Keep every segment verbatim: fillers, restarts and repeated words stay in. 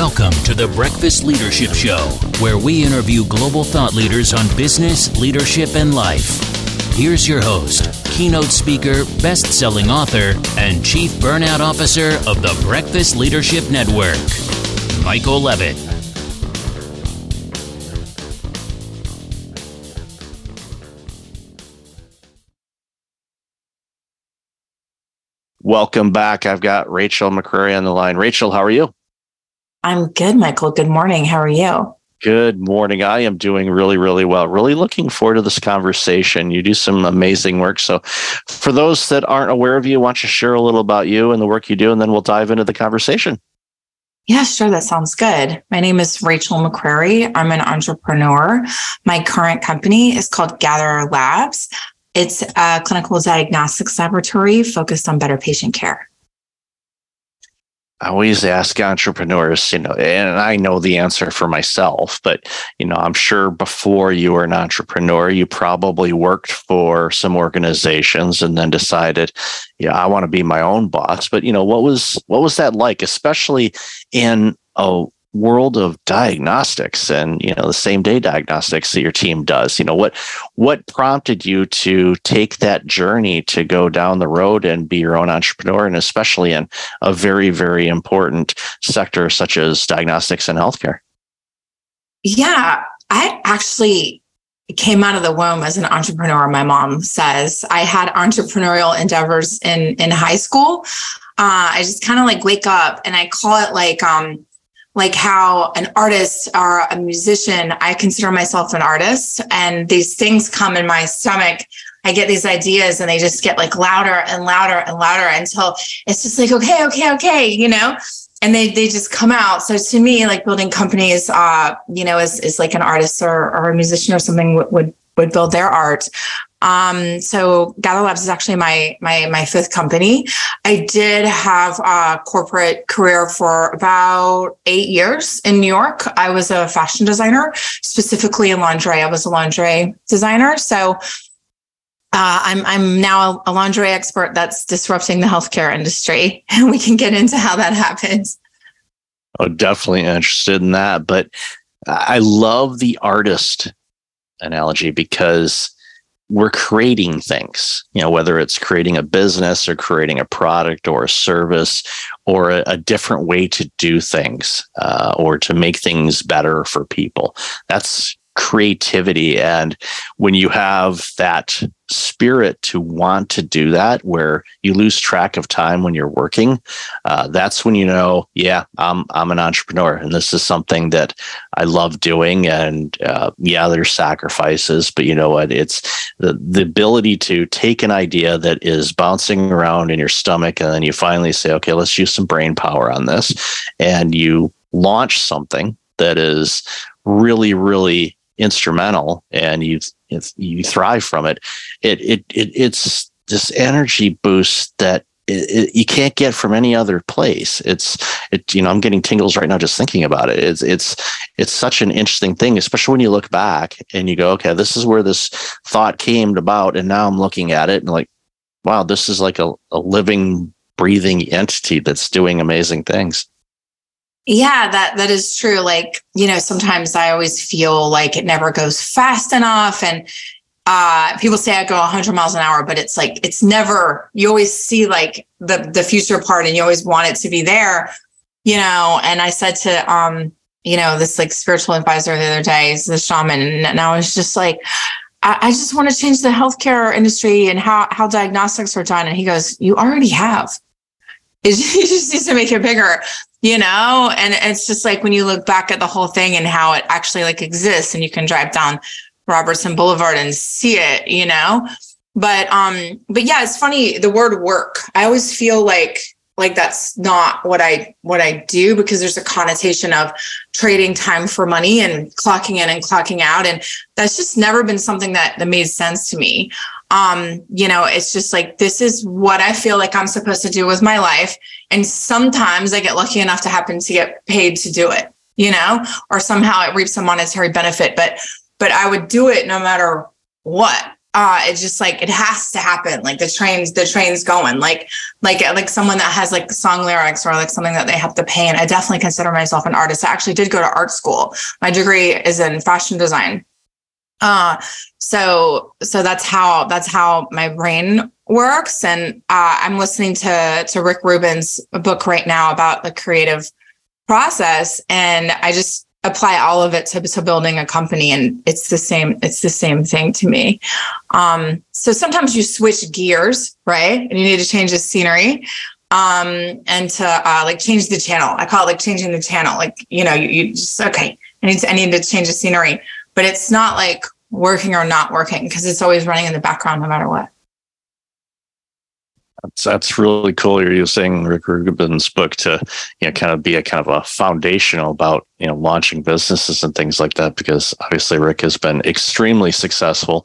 Welcome to The Breakfast Leadership Show, where we interview global thought leaders on business, leadership, and life. Here's your host, keynote speaker, best-selling author, and chief burnout officer of The Breakfast Leadership Network, Michael Levitt. Welcome back. I've got Rachael McCrary on the line. Rachael, how are you? I'm good, Michael. Good morning. How are you? Good morning. I am doing really, really well. Really looking forward to this conversation. You do some amazing work. So for those that aren't aware of you, why don't you share a little about you and the work you do, and then we'll dive into the conversation. Yeah, sure. That sounds good. My name is Rachael McCrary. I'm an entrepreneur. My current company is called Gather Labs. It's a clinical diagnostics laboratory focused on better patient care. I always ask entrepreneurs, you know, and I know the answer for myself, but, you know, I'm sure before you were an entrepreneur, you probably worked for some organizations and then decided, yeah, I want to be my own boss. But, you know, what was what was that like, especially in a world of diagnostics and, you know, the same day diagnostics that your team does? You know, what what prompted you to take that journey to go down the road and be your own entrepreneur, and especially in a very, very important sector such as diagnostics and healthcare? Yeah, I actually came out of the womb as an entrepreneur, my mom says. I had entrepreneurial endeavors in, in high school. Uh, I just kind of like wake up, and I call it like, um, like how an artist or a musician, I consider myself an artist, and these things come in my stomach. I get these ideas, and they just get like louder and louder and louder until it's just like, okay, okay, okay, you know, and they, they just come out. So to me, like building companies, uh, you know, is, is like an artist or, or a musician or something would, would, would build their art. Um, so Gather Labs is actually my, my, my fifth company. I did have a corporate career for about eight years in New York. I was a fashion designer, specifically in lingerie. I was a lingerie designer. So, uh, I'm, I'm now a lingerie expert that's disrupting the healthcare industry, and we can get into how that happens. Oh, definitely interested in that. But I love the artist analogy, because we're creating things, you know, whether it's creating a business or creating a product or a service or a, a different way to do things uh, or to make things better for people. That's creativity. And when you have that spirit to want to do that, where you lose track of time when you're working, uh, that's when you know, yeah, I'm I'm an entrepreneur, and this is something that I love doing. And uh, yeah, there's sacrifices, but you know what? It's the, the ability to take an idea that is bouncing around in your stomach, and then you finally say, okay, let's use some brain power on this, and you launch something that is really, really instrumental, and you you thrive from it. It it, it it's this energy boost that it, it, you can't get from any other place. It's it you know I'm getting tingles right now just thinking about it. It's it's it's such an interesting thing, especially when you look back and you go, okay, this is where this thought came about, and now I'm looking at it and like, wow, this is like a, a living, breathing entity that's doing amazing things. Yeah, that, that is true. Like, you know, sometimes I always feel like it never goes fast enough. And uh, people say I go one hundred miles an hour, but it's like, it's never, you always see like the, the future part, and you always want it to be there, you know? And I said to, um, you know, this like spiritual advisor the other day, is the shaman. And I was just like, I, I just want to change the healthcare industry and how, how diagnostics are done. And he goes, you already have. It just needs to make it bigger, you know? And it's just like when you look back at the whole thing and how it actually like exists, and you can drive down Robertson Boulevard and see it, you know? But, um, but yeah, it's funny, the word work, I always feel like, like that's not what I, what I do, because there's a connotation of trading time for money and clocking in and clocking out. And that's just never been something that, that made sense to me. Um, you know, it's just like, this is what I feel like I'm supposed to do with my life. And sometimes I get lucky enough to happen to get paid to do it, you know, or somehow it reaps a monetary benefit, but, but I would do it no matter what, uh, it's just like, it has to happen. Like the train's, the train's going like, like, like someone that has like song lyrics or like something that they have to paint. I definitely consider myself an artist. I actually did go to art school. My degree is in fashion design. Uh, so, so that's how, that's how my brain works. And, uh, I'm listening to, to Rick Rubin's book right now about the creative process. And I just apply all of it to, to building a company. And it's the same, it's the same thing to me. Um, so sometimes you switch gears, right? And you need to change the scenery. Um, and to, uh, like change the channel. I call it like changing the channel. Like, you know, you, you just, okay, I need to, I need to change the scenery. But it's not like working or not working because it's always running in the background no matter what. That's, that's really cool. You're using Rick Rubin's book to, you know, kind of be a kind of a foundational about, you know, launching businesses and things like that, because obviously Rick has been extremely successful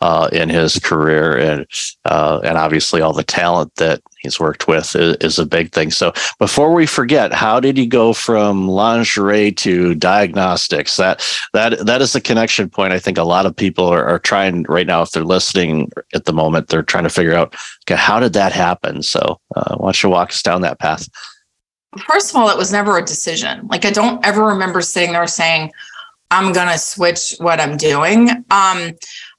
uh, in his career, and uh, and obviously all the talent that he's worked with is, is a big thing. So before we forget, how did you go from lingerie to diagnostics? That that that is the connection point. I think a lot of people are, are trying right now, if they're listening at the moment, they're trying to figure out, okay, how did that happen? So uh, why don't you walk us down that path? First of all, it was never a decision. Like I don't ever remember sitting there saying, I'm going to switch what I'm doing. Um,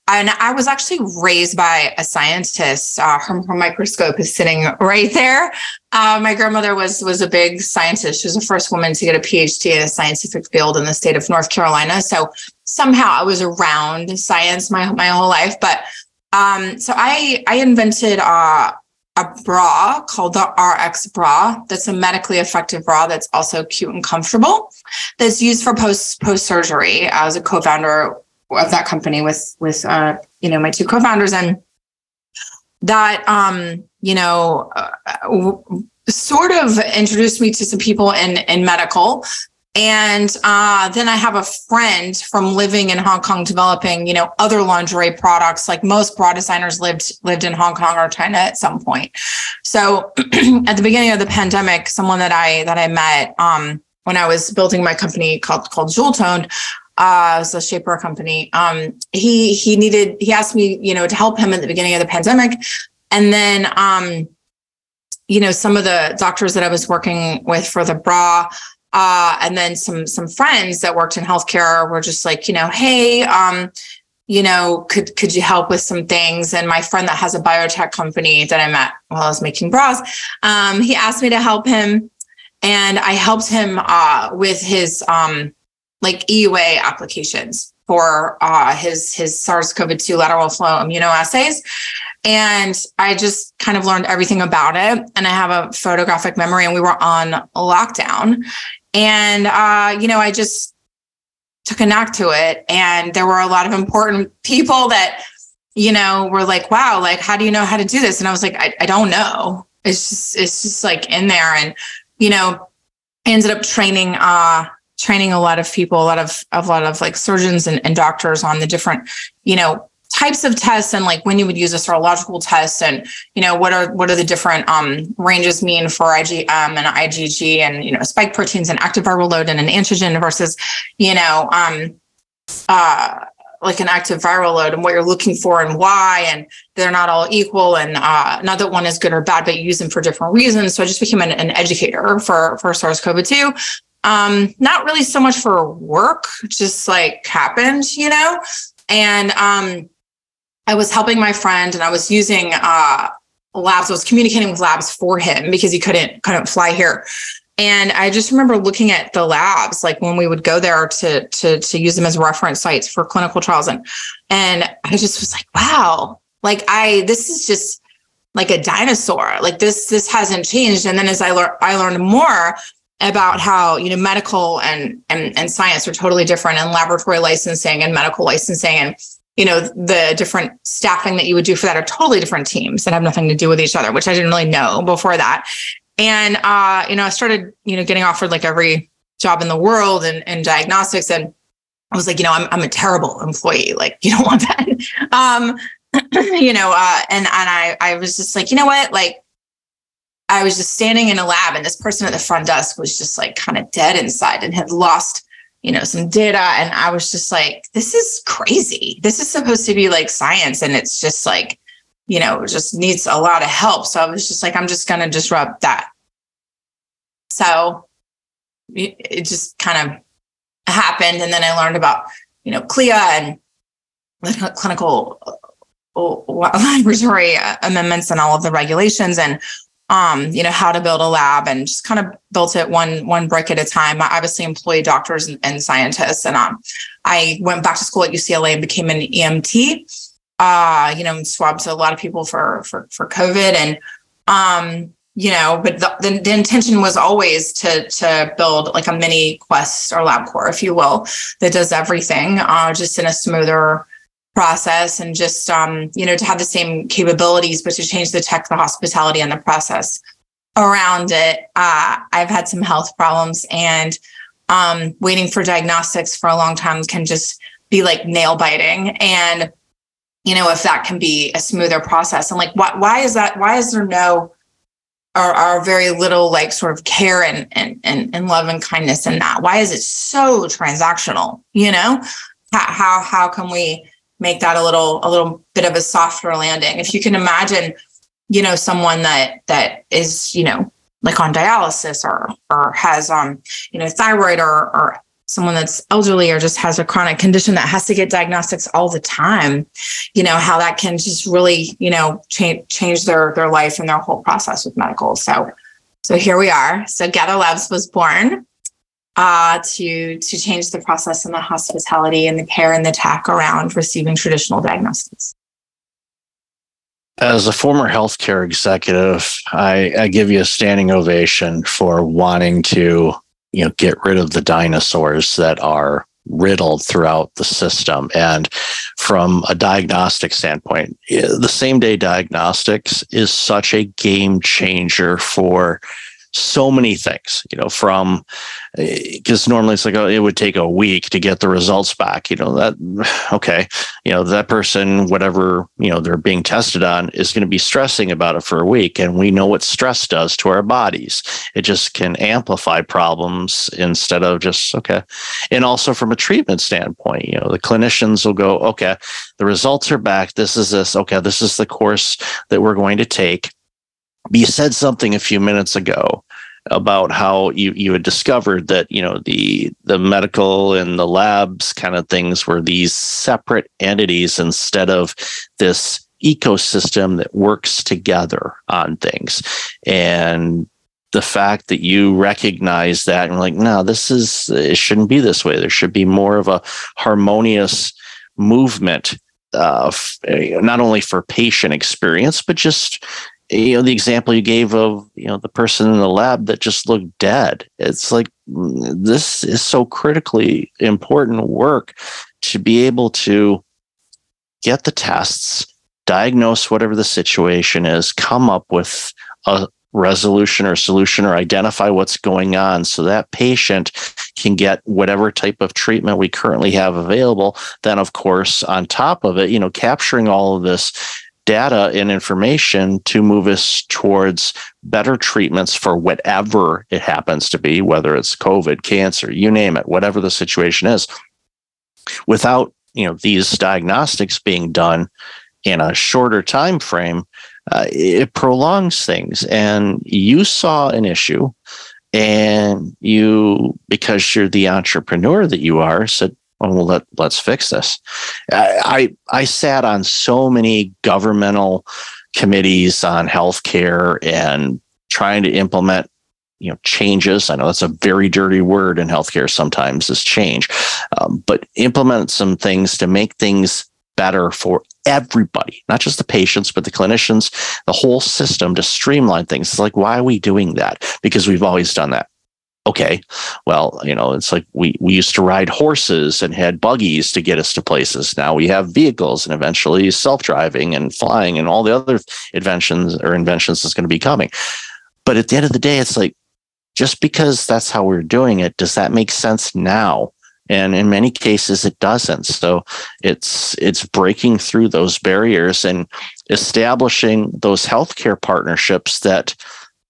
and I was actually raised by a scientist. Uh, her, her microscope is sitting right there. Uh, my grandmother was, was a big scientist. She was the first woman to get a P H D in a scientific field in the state of North Carolina. So somehow I was around science my, my whole life. But, um, so I, I invented, uh, a bra called the R X Bra. That's a medically effective bra that's also cute and comfortable. That's used for post post surgery. I was a co-founder of that company with with uh, you know, my two co-founders, and that um you know uh, w- sort of introduced me to some people in in medical. And uh, then I have a friend from living in Hong Kong developing, you know, other lingerie products. Like most bra designers lived lived in Hong Kong or China at some point. So at the beginning of the pandemic, someone that I that I met um, when I was building my company called called Jewel Toned, uh, it's a shapewear company. Um, he he needed he asked me, you know, to help him at the beginning of the pandemic, and then um, you know, some of the doctors that I was working with for the bra. Uh, and then some, some friends that worked in healthcare were just like, you know, hey, um, you know, could, could you help with some things? And my friend that has a biotech company that I met while I was making bras, um, he asked me to help him, and I helped him, uh, with his, um, like E U A applications for, uh, his, his SARS-C o V two lateral flow immunoassays. And I just kind of learned everything about it. And I have a photographic memory, and we were on lockdown. And, uh, you know, I just took a knack to it. And there were a lot of important people that, you know, were like, wow, like, how do you know how to do this? And I was like, I, I don't know. It's just, it's just like in there. And, you know, I ended up training, uh, training a lot of people, a lot of, a lot of like surgeons and, and doctors on the different, you know, types of tests, and like when you would use a serological test, and you know what are what are the different um ranges mean for IgM and IgG, and you know spike proteins and active viral load and an antigen versus you know um uh like an active viral load, and what you're looking for and why, and they're not all equal, and uh not that one is good or bad, but you use them for different reasons. So I just became an, an educator for for SARS-C o V two, um not really so much for work, just like happened, you know and um I was helping my friend, and I was using uh, labs. I was communicating with labs for him because he couldn't couldn't fly here. And I just remember looking at the labs, like when we would go there to to to use them as reference sites for clinical trials, and and I just was like, wow, like I this is just like a dinosaur. Like this this hasn't changed. And then as I learned, I learned more about how, you know, medical and and and science are totally different, and laboratory licensing and medical licensing and you know, the different staffing that you would do for that are totally different teams that have nothing to do with each other, which I didn't really know before that. And, uh, you know, I started, you know, getting offered like every job in the world and, and diagnostics. And I was like, you know, I'm, I'm a terrible employee. Like, you don't want that. Um, you know, uh, and, and I, I was just like, you know what, like, I was just standing in a lab, and this person at the front desk was just like kind of dead inside and had lost, you know, some data. And I was just like, this is crazy. This is supposed to be like science. And it's just like, you know, it just needs a lot of help. So I was just like, I'm just going to disrupt that. So it, it just kind of happened. And then I learned about, you know, C L I A and clinical laboratory amendments and all of the regulations and, um, you know, how to build a lab, and just kind of built it one, one brick at a time. I obviously employed doctors and, and scientists. And, um, I went back to school at U C L A and became an E M T, uh, you know, and swabbed a lot of people for, for, for COVID. And, um, you know, but the, the, the intention was always to, to build like a mini Quest or LabCorp, if you will, that does everything, uh, just in a smoother process, and just, um, you know, to have the same capabilities, but to change the tech, the hospitality, and the process around it. Uh, I've had some health problems, and um, waiting for diagnostics for a long time can just be like nail biting. And, you know, if that can be a smoother process, and like, why, why is that? Why is there no, or, or very little like sort of care and, and, and, and love and kindness in that? Why is it so transactional? You know, how, how, how can we make that a little, a little bit of a softer landing? If you can imagine, you know, someone that, that is, you know, like on dialysis or, or has, um, you know, thyroid, or, or someone that's elderly, or just has a chronic condition that has to get diagnostics all the time, you know, how that can just really, you know, change, change their, their life and their whole process with medical. So, so here we are. So Gather Labs was born, Uh, to to change the process and the hospitality and the care and the tack around receiving traditional diagnostics. As a former healthcare executive, I, I give you a standing ovation for wanting to, you know, get rid of the dinosaurs that are riddled throughout the system. And from a diagnostic standpoint, the same day diagnostics is such a game changer for so many things, you know, from, because normally it's like, oh, it would take a week to get the results back, you know, that, okay, you know, that person, whatever, you know, they're being tested on is going to be stressing about it for a week. And we know what stress does to our bodies. It just can amplify problems instead of just, okay. And also from a treatment standpoint, you know, the clinicians will go, okay, the results are back. This is this. Okay, this is the course that we're going to take. You said something a few minutes ago about how you, you had discovered that, you know, the the medical and the labs kind of things were these separate entities instead of this ecosystem that works together on things. And the fact that you recognize that and like, no, this is, it shouldn't be this way. There should be more of a harmonious movement, uh, not only for patient experience, but just, you know, the example you gave of, you know, the person in the lab that just looked dead. It's like, this is so critically important work to be able to get the tests, diagnose whatever the situation is, come up with a resolution or solution, or identify what's going on so that patient can get whatever type of treatment we currently have available. Then, of course, on top of it, you know, capturing all of this data and information to move us towards better treatments for whatever it happens to be, whether it's COVID, cancer, you name it, whatever the situation is. Without, you know, these diagnostics being done in a shorter time frame, uh, it prolongs things. And you saw an issue, and you, because you're the entrepreneur that you are, said, oh, well, let, let's fix this. I, I I sat on so many governmental committees on healthcare and trying to implement, you know, changes. I know that's a very dirty word in healthcare sometimes, is change, um, but implement some things to make things better for everybody, not just the patients, but the clinicians, the whole system, to streamline things. It's like, why are we doing that? Because we've always done that. Okay, well, you know, it's like we, we used to ride horses and had buggies to get us to places. Now we have vehicles, and eventually self-driving and flying and all the other inventions or inventions that's going to be coming. But at the end of the day, it's like, just because that's how we're doing it, does that make sense now? And in many cases, it doesn't. So it's it's breaking through those barriers and establishing those healthcare partnerships that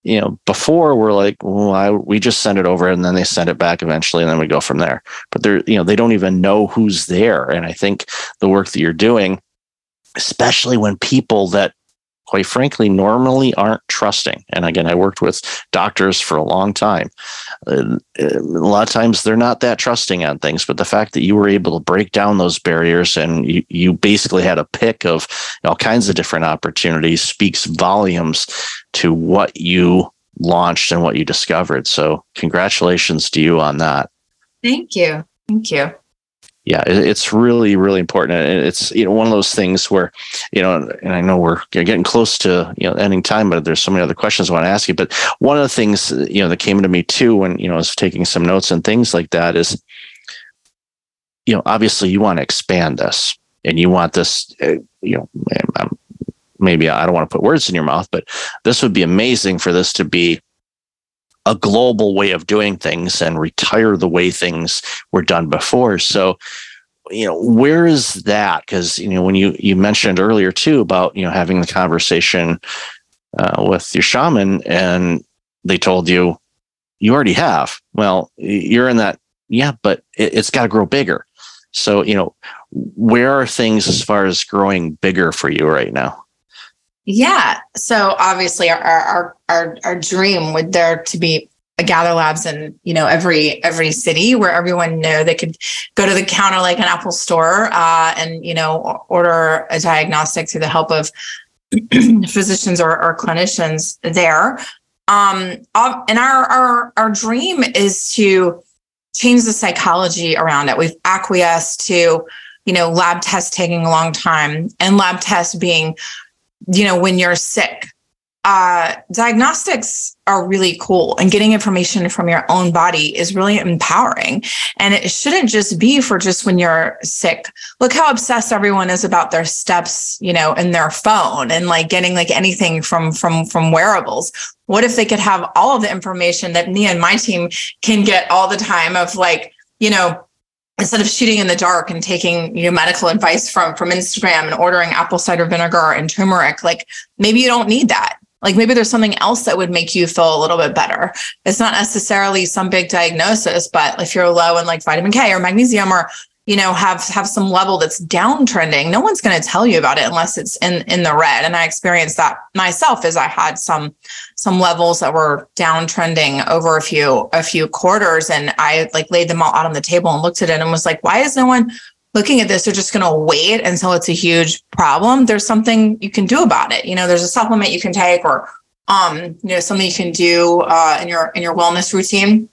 you know, before we're like, well, I, we just send it over and then they send it back eventually. And then we go from there, but they're, you know, they don't even know who's there. And I think the work that you're doing, especially when people that, quite frankly, normally aren't trusting. And again, I worked with doctors for a long time. Uh, a lot of times they're not that trusting on things, but the fact that you were able to break down those barriers and you, you basically had a pick of all kinds of different opportunities speaks volumes to what you launched and what you discovered. So congratulations to you on that. Thank you. Thank you. Yeah, it's really, really important. It's, you know, one of those things where, you know, and I know we're getting close to, you know, ending time, but there's so many other questions I want to ask you. But one of the things, you know, that came to me too when, you know, I was taking some notes and things like that is, you know, obviously you want to expand this and you want this, you know, maybe I don't want to put words in your mouth, but this would be amazing for this to be a global way of doing things and retire the way things were done before. So, you know, where is that? Because, you know, when you, you mentioned earlier too about, you know, having the conversation uh, with your shaman and they told you, you already have. Well, you're in that. Yeah, but it, it's got to grow bigger. So, you know, where are things as far as growing bigger for you right now? Yeah. So obviously our, our, our, our dream would there to be a Gather Labs in, you know, every, every city where everyone know they could go to the counter, like an Apple store, uh, and, you know, order a diagnostic through the help of physicians or, or clinicians there. Um, and our, our, our dream is to change the psychology around it. We've acquiesced to, you know, lab tests taking a long time and lab tests being, you know, when you're sick. Uh, diagnostics are really cool, and getting information from your own body is really empowering. And it shouldn't just be for just when you're sick. Look how obsessed everyone is about their steps, you know, in their phone and like getting like anything from, from, from wearables. What if they could have all of the information that me and my team can get all the time of like, you know, instead of shooting in the dark and taking, you know, medical advice from, from Instagram and ordering apple cider vinegar and turmeric, like maybe you don't need that. Like maybe there's something else that would make you feel a little bit better. It's not necessarily some big diagnosis, but if you're low in like vitamin K or magnesium or, you know, have, have some level that's downtrending, no one's going to tell you about it unless it's in, in the red. And I experienced that myself as I had some, some levels that were downtrending over a few, a few quarters. And I like laid them all out on the table and looked at it and was like, why is no one looking at this? They're just going to wait until it's a huge problem. There's something you can do about it. You know, there's a supplement you can take or, um, you know, something you can do, uh, in your, in your wellness routine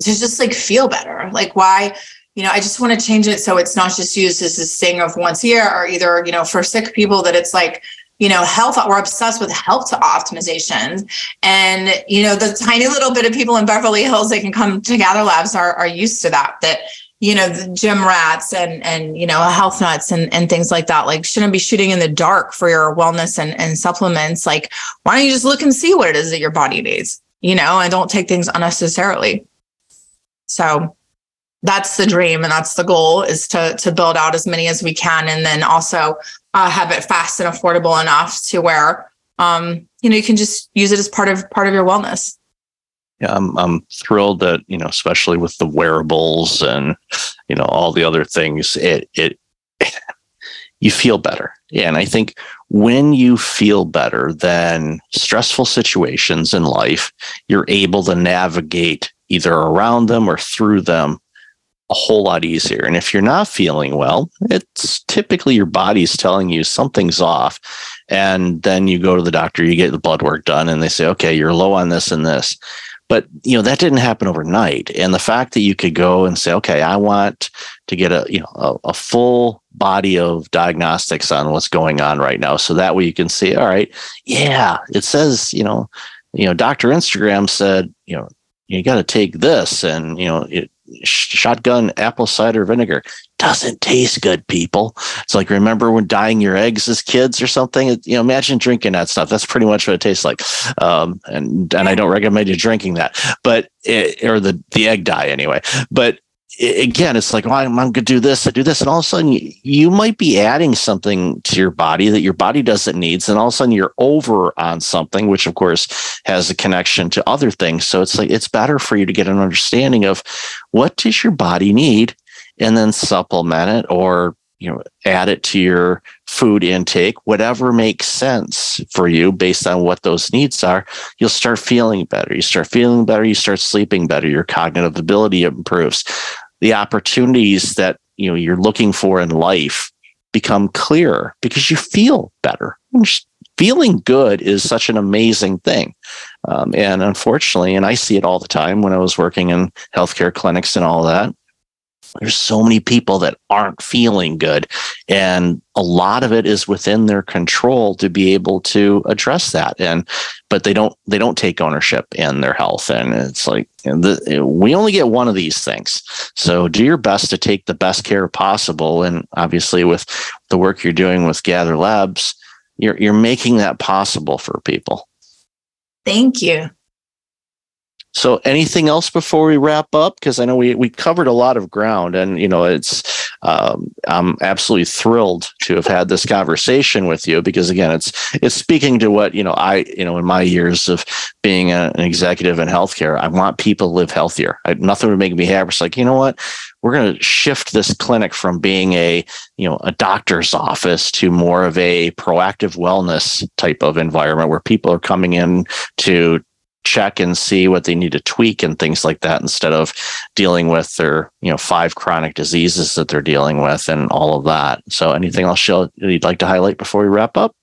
to just like feel better. Like why, you know, I just want to change it so it's not just used as this thing of once a year or either, you know, for sick people that it's like, you know, health, we're obsessed with health optimizations. And, you know, the tiny little bit of people in Beverly Hills that can come to Gather Labs are, are used to that, that, you know, the gym rats and, and, you know, health nuts and, and things like that, like shouldn't be shooting in the dark for your wellness and, and supplements. Like, why don't you just look and see what it is that your body needs, you know, and don't take things unnecessarily. So that's the dream and that's the goal, is to to build out as many as we can, and then also uh, have it fast and affordable enough to where um, you know, you can just use it as part of part of your wellness. Yeah, I'm I'm thrilled that, you know, especially with the wearables and, you know, all the other things, it it you feel better. Yeah, and I think when you feel better, then stressful situations in life, you're able to navigate either around them or through them a whole lot easier. And if you're not feeling well, it's typically your body's telling you something's off. And then you go to the doctor, you get the blood work done, and they say, okay, you're low on this and this. But, you know, that didn't happen overnight. And the fact that you could go and say, okay, I want to get a, you know, a, a full body of diagnostics on what's going on right now. So that way you can see, all right, yeah, it says, you know, you know, Doctor Instagram said, you know, you got to take this, and, you know, it, shotgun apple cider vinegar doesn't taste good, people. It's like, remember when dyeing your eggs as kids or something? It, you know, imagine drinking that stuff. That's pretty much what it tastes like. Um, and and I don't recommend you drinking that, but it, or the the egg dye anyway. But again, it's like, well, I'm, I'm going to do this, I do this. And all of a sudden, you might be adding something to your body that your body doesn't need. And all of a sudden, you're over on something, which, of course, has a connection to other things. So it's like, it's better for you to get an understanding of what does your body need and then supplement it, or, you know, add it to your food intake, whatever makes sense for you based on what those needs are. You'll start feeling better. You start feeling better. You start sleeping better. Your cognitive ability improves. The opportunities that, you know, you're looking for in life become clearer because you feel better. Just feeling good is such an amazing thing. Um, and unfortunately, and I see it all the time when I was working in healthcare clinics and all that, there's so many people that aren't feeling good. And a lot of it is within their control to be able to address that. And, but they don't, they don't take ownership in their health. And it's like, and the, we only get one of these things. So do your best to take the best care possible. And obviously with the work you're doing with Gather Labs, you're, you're making that possible for people. Thank you. So anything else before we wrap up? Because I know we, we covered a lot of ground, and, you know, it's um, I'm absolutely thrilled to have had this conversation with you, because, again, it's it's speaking to what, you know, I, you know, in my years of being a, an executive in healthcare, I want people to live healthier. I, nothing would make me happier. It's like, you know what? We're going to shift this clinic from being a, you know, a doctor's office to more of a proactive wellness type of environment where people are coming in to check and see what they need to tweak and things like that, instead of dealing with their, you know, five chronic diseases that they're dealing with and all of that. So anything else you'd like to highlight before we wrap up?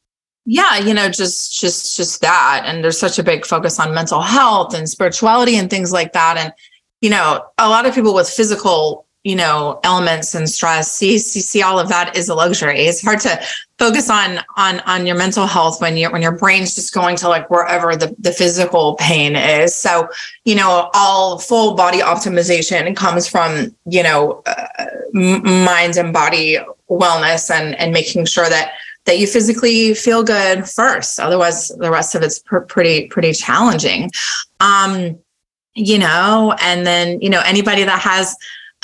Yeah, you know, just just just that. And there's such a big focus on mental health and spirituality and things like that. And, you know, a lot of people with physical, you know, elements and stress, see, see, see all of that is a luxury. It's hard to focus on, on, on your mental health when you, when your brain's just going to like wherever the, the physical pain is. So, you know, all full body optimization comes from, you know, uh, mind and body wellness, and, and making sure that, that you physically feel good first. Otherwise the rest of it's pr- pretty, pretty challenging. Um, you know, and then, you know, anybody that has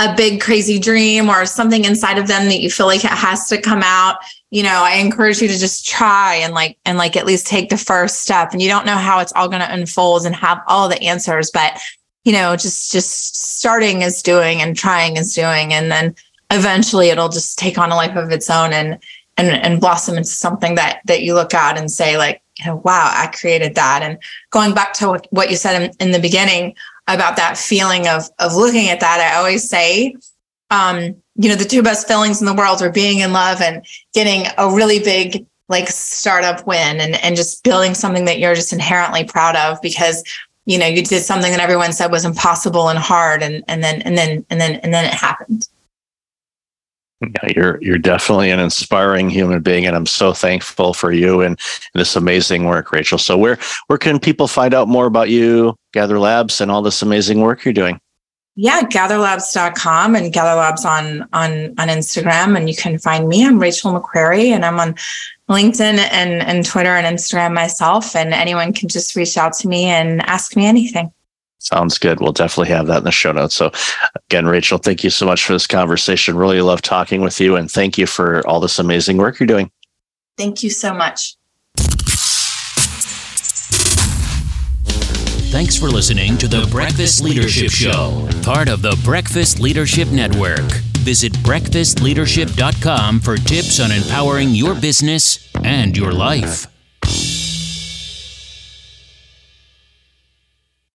a big crazy dream or something inside of them that you feel like it has to come out, you know, I encourage you to just try and like, and like at least take the first step. And you don't know how it's all going to unfold and have all the answers, but, you know, just, just starting is doing and trying is doing. And then eventually it'll just take on a life of its own and, and, and blossom into something that, that you look at and say like, you know, wow, I created that. And going back to what you said in, in the beginning, about that feeling of of looking at that, I always say, um, you know, the two best feelings in the world are being in love and getting a really big like startup win, and and just building something that you're just inherently proud of, because, you know, you did something that everyone said was impossible and hard, and and then and then and then and then it happened. Yeah, you're you're definitely an inspiring human being, and I'm so thankful for you and, and this amazing work, Rachael. So where where can people find out more about you, Gather Labs, and all this amazing work you're doing? Yeah, gather labs dot com and Gather Labs on on on Instagram, and you can find me. I'm Rachael McCrary, and I'm on LinkedIn and and Twitter and Instagram myself. And anyone can just reach out to me and ask me anything. Sounds good. We'll definitely have that in the show notes. So again, Rachael, thank you so much for this conversation. Really love talking with you, and thank you for all this amazing work you're doing. Thank you so much. Thanks for listening to The Breakfast Leadership Show, part of the Breakfast Leadership Network. Visit breakfast leadership dot com for tips on empowering your business and your life.